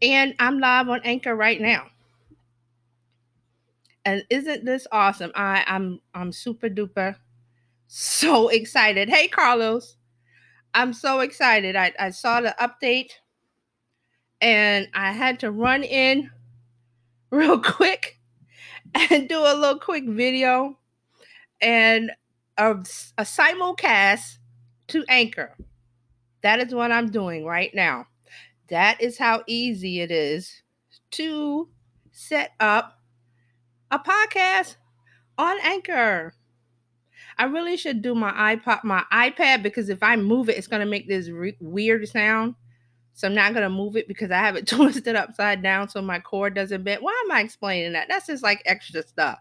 And I'm live on Anchor right now. And isn't this awesome? I'm super duper so excited. Hey, Carlos. I'm so excited. I saw the update and I had to run in real quick and do a little quick video and a simulcast to Anchor. That is what I'm doing right now. That is how easy it is to set up a podcast on Anchor. I really should do my iPad, because if I move it, it's going to make this weird sound. So I'm not going to move it because I have it twisted upside down so my cord doesn't bend. Why am I explaining that? That's just like extra stuff.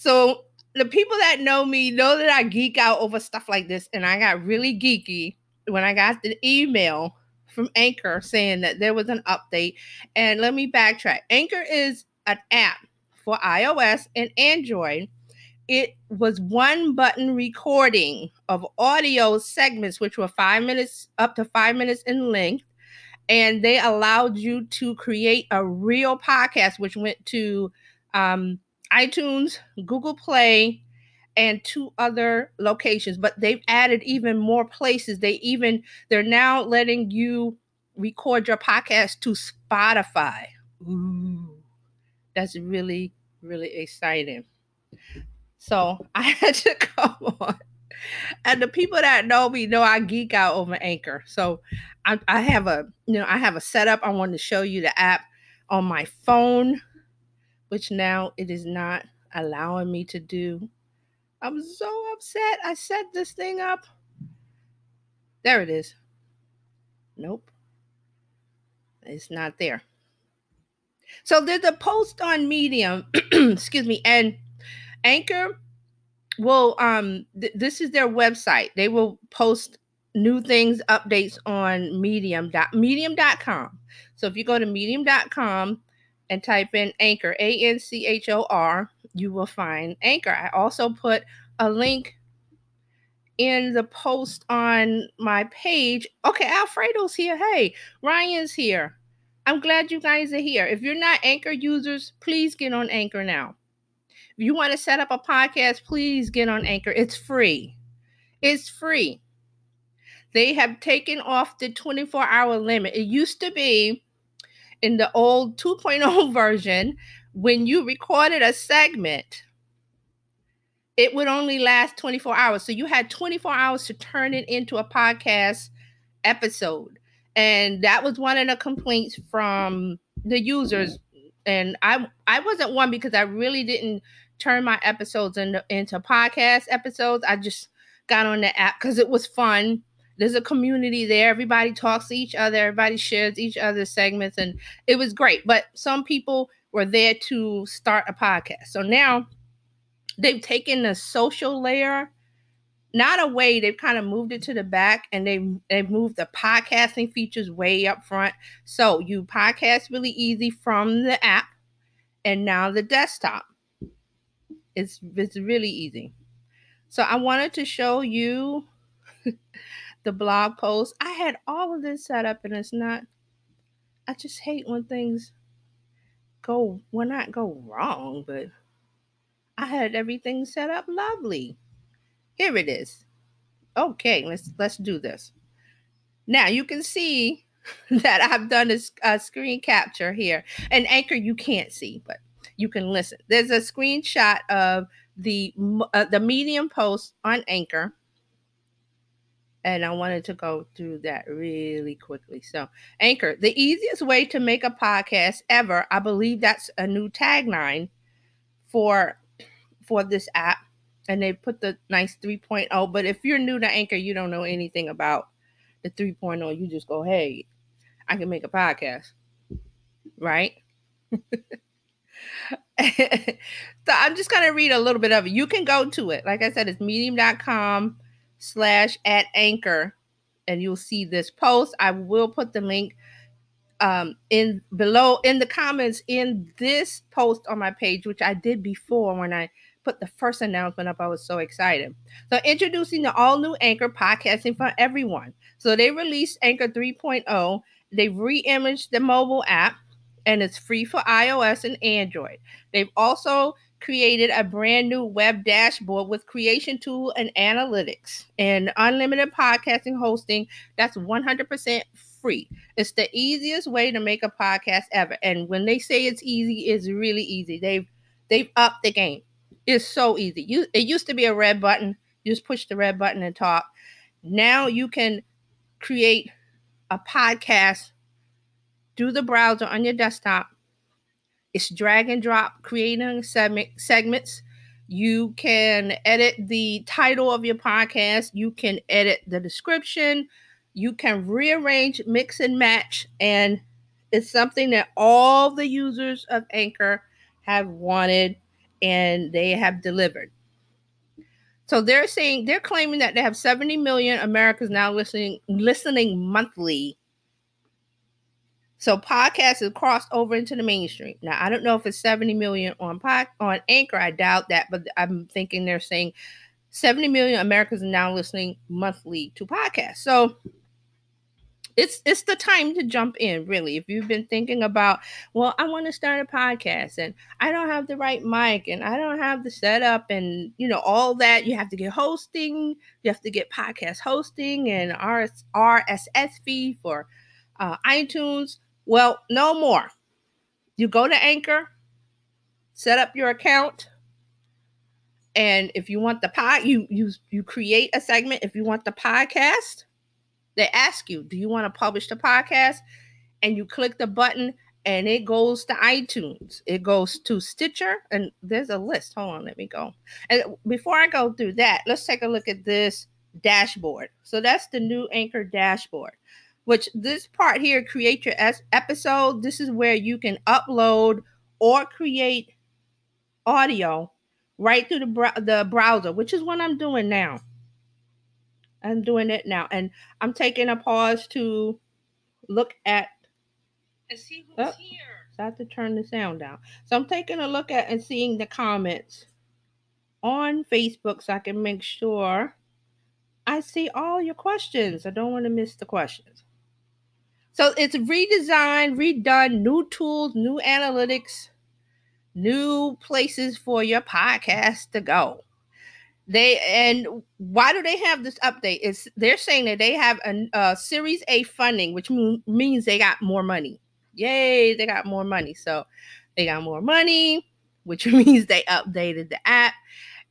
So the people that know that I geek out over stuff like this, and I got really geeky when I got the email from Anchor saying that there was an update. And let me backtrack. Anchor is an app for iOS and Android. It was one button recording of audio segments, which were 5 minutes, up to 5 minutes in length. And they allowed you to create a real podcast, which went to iTunes, Google Play, and two other locations. But they've added even more places. They're now letting you record your podcast to Spotify. Ooh, that's really, really exciting. So I had to come on. And the people that know me know I geek out over Anchor. So I have a setup. I wanted to show you the app on my phone, which now it is not allowing me to do. I'm so upset. I set this thing up. There it is. Nope. It's not there. So there's a post on Medium, excuse me, and Anchor will, this is their website. They will post new things, updates on medium.com. So if you go to medium.com and type in Anchor, A-N-C-H-O-R, you will find Anchor. I also put a link in the post on my page. Okay, Alfredo's here. Hey, Ryan's here. I'm glad you guys are here. If you're not Anchor users, please get on Anchor now. If you want to set up a podcast, please get on Anchor. It's free. It's free. They have taken off the 24-hour limit. It used to be in the old 2.0 version, when you recorded a segment, it would only last 24 hours. So you had 24 hours to turn it into a podcast episode. And that was one of the complaints from the users. And I wasn't one, because I really didn't turn my episodes into podcast episodes. I just got on the app because it was fun. There's a community there. Everybody talks to each other. Everybody shares each other's segments. And it was great. But some people were there to start a podcast. So now they've taken the social layer, not away. They've kind of moved it to the back, and they've moved the podcasting features way up front. So you podcast really easy from the app and now the desktop. It's really easy. So I wanted to show you the blog post. I had all of this set up, and it's not. I just hate when things not go wrong, but I had everything set up lovely. Here it is. Okay, let's do this. Now you can see that I've done a screen capture here. And Anchor you can't see, but you can listen. There's a screenshot of the Medium post on Anchor. And I wanted to go through that really quickly. So Anchor, the easiest way to make a podcast ever. I believe that's a new tagline for this app. And they put the nice 3.0. But if you're new to Anchor, you don't know anything about the 3.0. You just go, hey, I can make a podcast. Right? So I'm just going to read a little bit of it. You can go to it. Like I said, it's medium.com/@anchor, and you'll see this post. I will put the link in below in the comments in this post on my page, which I did before when I put the first announcement up. I was so excited. So introducing the all-new Anchor podcasting for everyone. So they released Anchor 3.0. They've re-imaged the mobile app, and it's free for iOS and Android. They've also created a brand new web dashboard with creation tool and analytics and unlimited podcasting hosting. That's 100% free. It's the easiest way to make a podcast ever. And when they say it's easy, it's really easy. They've upped the game. It's so easy. It used to be a red button. You just push the red button and talk. Now you can create a podcast through the browser on your desktop. It's drag and drop, creating segments. You can edit the title of your podcast. You can edit the description. You can rearrange, mix and match. And it's something that all the users of Anchor have wanted, and they have delivered. So they're claiming that they have 70 million Americans now listening monthly. So podcasts have crossed over into the mainstream. Now, I don't know if it's 70 million on Anchor. I doubt that, but I'm thinking they're saying 70 million Americans are now listening monthly to podcasts. So it's the time to jump in, really. If you've been thinking about, well, I want to start a podcast, and I don't have the right mic, and I don't have the setup, and, you know, all that. You have to get hosting. You have to get podcast hosting and RSS feed for iTunes. Well, no more. You go to Anchor, set up your account, and if you want the pod, you create a segment. If you want the podcast, they ask you, do you want to publish the podcast? And you click the button, and it goes to iTunes. It goes to Stitcher, and there's a list. Hold on, let me go. And before I go through that, let's take a look at this dashboard. So that's the new Anchor dashboard. Which this part here, create your episode, this is where you can upload or create audio right through the browser, which is what I'm doing now. I'm doing it now. And I'm taking a pause to look at and see who's here. So I have to turn the sound down. So I'm taking a look at and seeing the comments on Facebook so I can make sure I see all your questions. I don't want to miss the questions. So it's redesigned, redone, new tools, new analytics, new places for your podcast to go. And why do they have this update? They're saying that they have a Series A funding, which means they got more money. Yay, they got more money. So they got more money, which means they updated the app.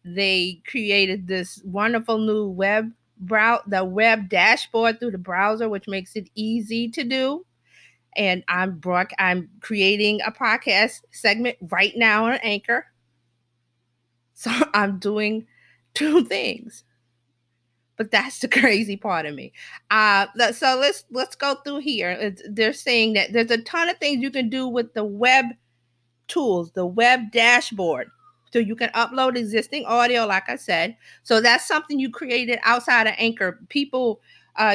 They created this wonderful new web dashboard through the browser, which makes it easy to do. And I'm creating a podcast segment right now on Anchor. So I'm doing two things, but that's the crazy part of me. So let's go through here. They're saying that there's a ton of things you can do with the web tools, the web dashboard. So you can upload existing audio, like I said. So that's something you created outside of Anchor. People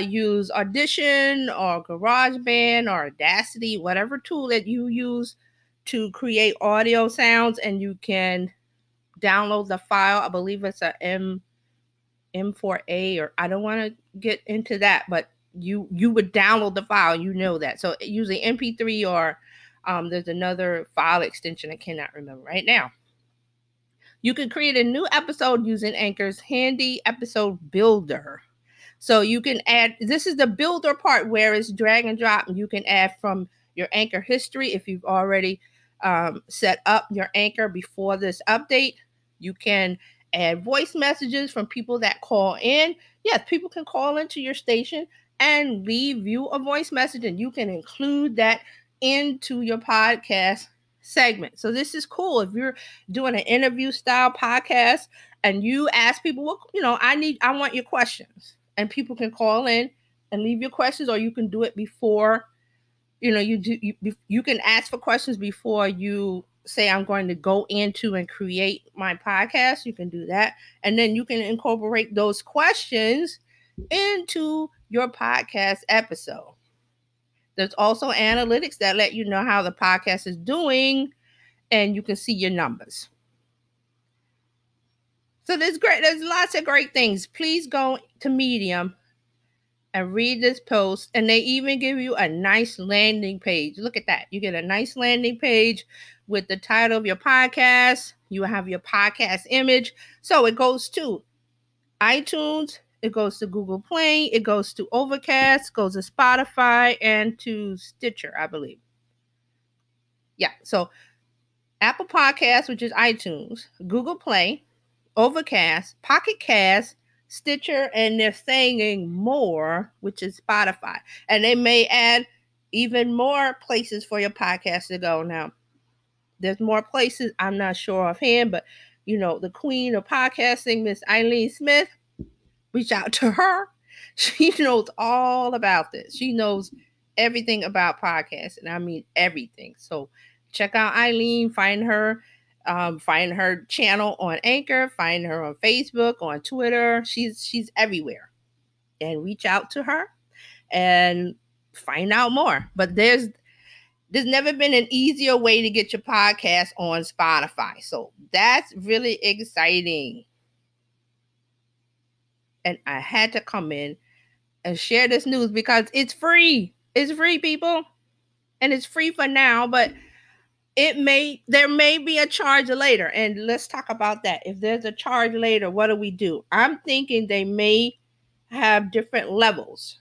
use Audition or GarageBand or Audacity, whatever tool that you use to create audio sounds, and you can download the file. I believe it's a M4A, or I don't want to get into that, but you would download the file. You know that. So usually MP3 or there's another file extension I cannot remember right now. You can create a new episode using Anchor's handy episode builder. So you can add, this is the builder part where it's drag and drop. And you can add from your Anchor history. If you've already set up your Anchor before this update, you can add voice messages from people that call in. Yes, people can call into your station and leave you a voice message, and you can include that into your podcast segment. So this is cool. If you're doing an interview style podcast and you ask people, well, you know, I want your questions, and people can call in and leave your questions, or you can do it before, you know, you can ask for questions before you say, I'm going to go into and create my podcast. You can do that. And then you can incorporate those questions into your podcast episode. There's also analytics that let you know how the podcast is doing, and you can see your numbers. So there's great. There's lots of great things. Please go to Medium and read this post. And they even give you a nice landing page. Look at that. You get a nice landing page with the title of your podcast. You have your podcast image. So it goes to iTunes. It goes to Google Play. It goes to Overcast. Goes to Spotify and to Stitcher, I believe. Yeah. So Apple Podcasts, which is iTunes, Google Play, Overcast, Pocket Cast, Stitcher, and they're saying more, which is Spotify. And they may add even more places for your podcast to go. Now, there's more places. I'm not sure offhand, but, you know, the queen of podcasting, Miss Eileen Smith, reach out to her. She knows all about this. She knows everything about podcasting. I mean, everything. So check out Eileen, find her channel on Anchor, find her on Facebook, on Twitter. She's everywhere. And reach out to her and find out more. But there's never been an easier way to get your podcast on Spotify. So that's really exciting. And I had to come in and share this news because it's free. It's free, people. And it's free for now, but there may be a charge later, and let's talk about that. If there's a charge later, what do we do? I'm thinking they may have different levels.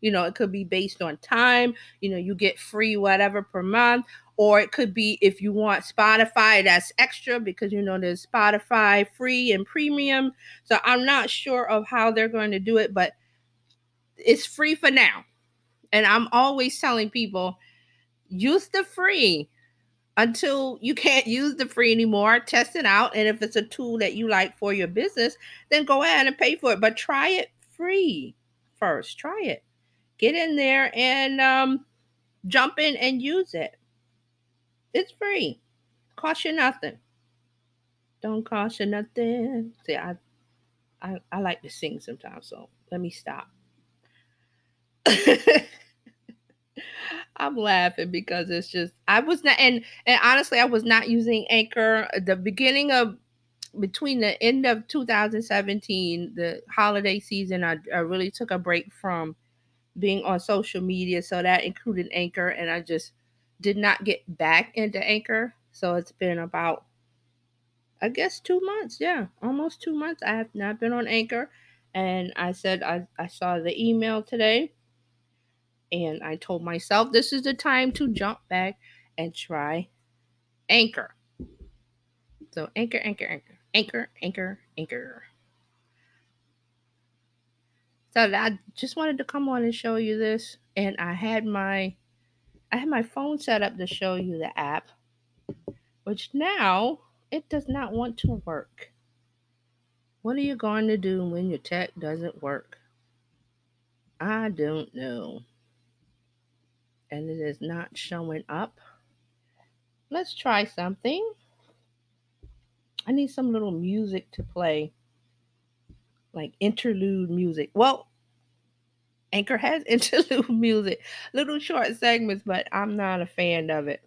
You know, it could be based on time. You know, you get free whatever per month, or it could be if you want Spotify, that's extra because, you know, there's Spotify free and premium. So I'm not sure of how they're going to do it, but it's free for now. And I'm always telling people, use the free. Until you can't use the free anymore, test it out. And if it's a tool that you like for your business, then go ahead and pay for it. But try it free first. Try it. Get in there and jump in and use it. It's free. Cost you nothing. Don't cost you nothing. See, I like to sing sometimes, so let me stop. I'm laughing because it's just, I was not, and honestly, I was not using Anchor. Between the end of 2017, the holiday season, I really took a break from being on social media. So that included Anchor, and I just did not get back into Anchor. So it's been about, I guess, 2 months. Yeah, almost 2 months. I have not been on Anchor. And I said, I saw the email today. And I told myself, this is the time to jump back and try Anchor. So Anchor. So I just wanted to come on and show you this. And I had my phone set up to show you the app, which now it does not want to work. What are you going to do when your tech doesn't work? I don't know. And it is not showing up. Let's try something. I need some little music to play, like interlude music. Well, Anchor has interlude music, little short segments, but I'm not a fan of it.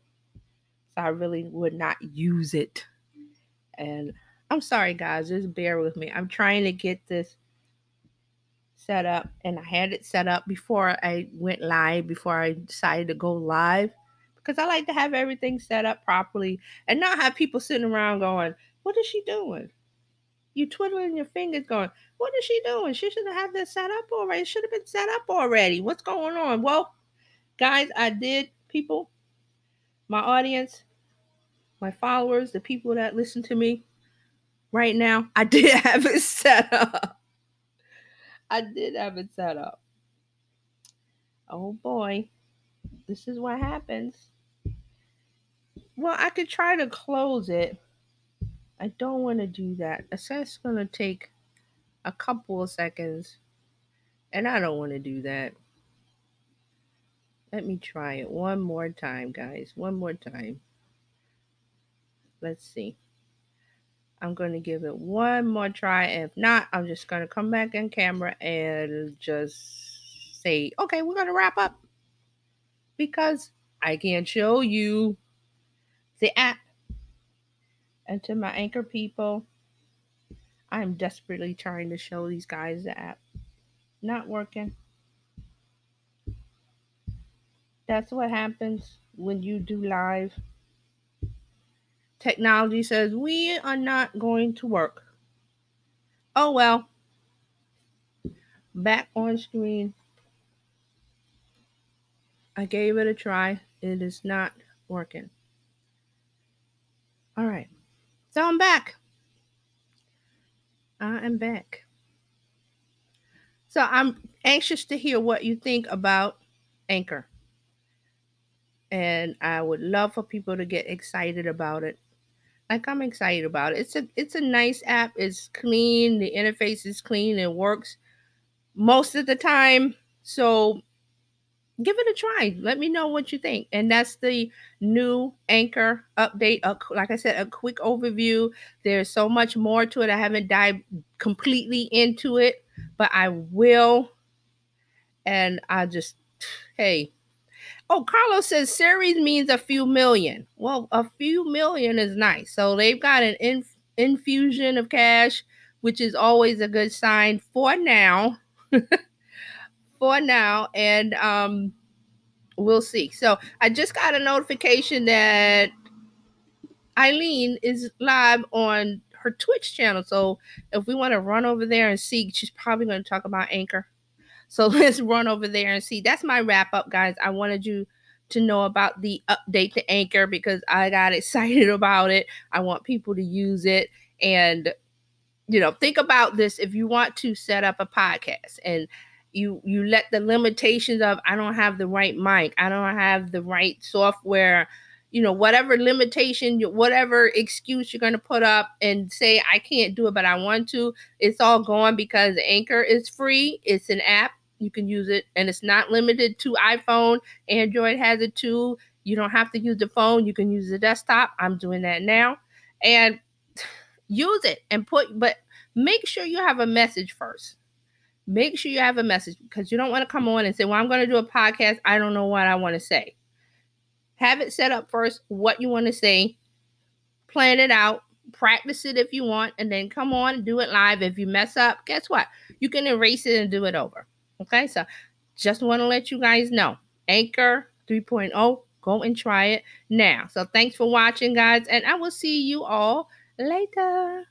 So I really would not use it. And I'm sorry, guys, just bear with me. I'm trying to get this set up, and I had it set up before I decided to go live, because I like to have everything set up properly and not have people sitting around going, what is she doing? You twiddling your fingers going, what is she doing? She should have had this set up already. It should have been set up already. What's going on? Well, guys, my audience, my followers, the people that listen to me right now, I did have it set up. I did have it set up. Oh boy, this is what happens. Well, I could try to close it. I don't want to do that. It's going to take a couple of seconds, and I don't want to do that. Let me try it one more time, guys. One more time. Let's see. I'm going to give it one more try. If not, I'm just going to come back in camera and just say, okay, we're going to wrap up because I can't show you the app. And to my Anchor people, I'm desperately trying to show these guys the app. Not working. That's what happens when you do live. Technology says we are not going to work. Oh well. Back on screen. I gave it a try. It is not working. All right. So I'm back. I am back. So I'm anxious to hear what you think about Anchor. And I would love for people to get excited about it. Like I'm excited about it. It's a nice app. It's clean. The interface is clean. It works most of the time. So give it a try. Let me know what you think. And that's the new Anchor update. Like I said, a quick overview. There's so much more to it. I haven't dived completely into it, but I will. And I just, hey. Oh, Carlos says series means a few million. Well, a few million is nice. So they've got an infusion of cash, which is always a good sign for now. For now, and we'll see. So I just got a notification that Eileen is live on her Twitch channel. So if we want to run over there and see, she's probably going to talk about Anchor. So let's run over there and see. That's my wrap up, guys. I wanted you to know about the update to Anchor because I got excited about it. I want people to use it. And, you know, think about this. If you want to set up a podcast and you let the limitations of I don't have the right mic, I don't have the right software, you know, whatever limitation, whatever excuse you're going to put up and say, I can't do it, but I want to, it's all gone because Anchor is free. It's an app. You can use it, and it's not limited to iPhone. Android has it too. You don't have to use the phone. You can use the desktop. I'm doing that now. And use it and but make sure you have a message first. Make sure you have a message because you don't want to come on and say, well, I'm going to do a podcast. I don't know what I want to say. Have it set up first, what you want to say. Plan it out. Practice it if you want. And then come on and do it live. If you mess up, guess what? You can erase it and do it over. Okay? So just want to let you guys know. Anchor 3.0. Go and try it now. So thanks for watching, guys. And I will see you all later.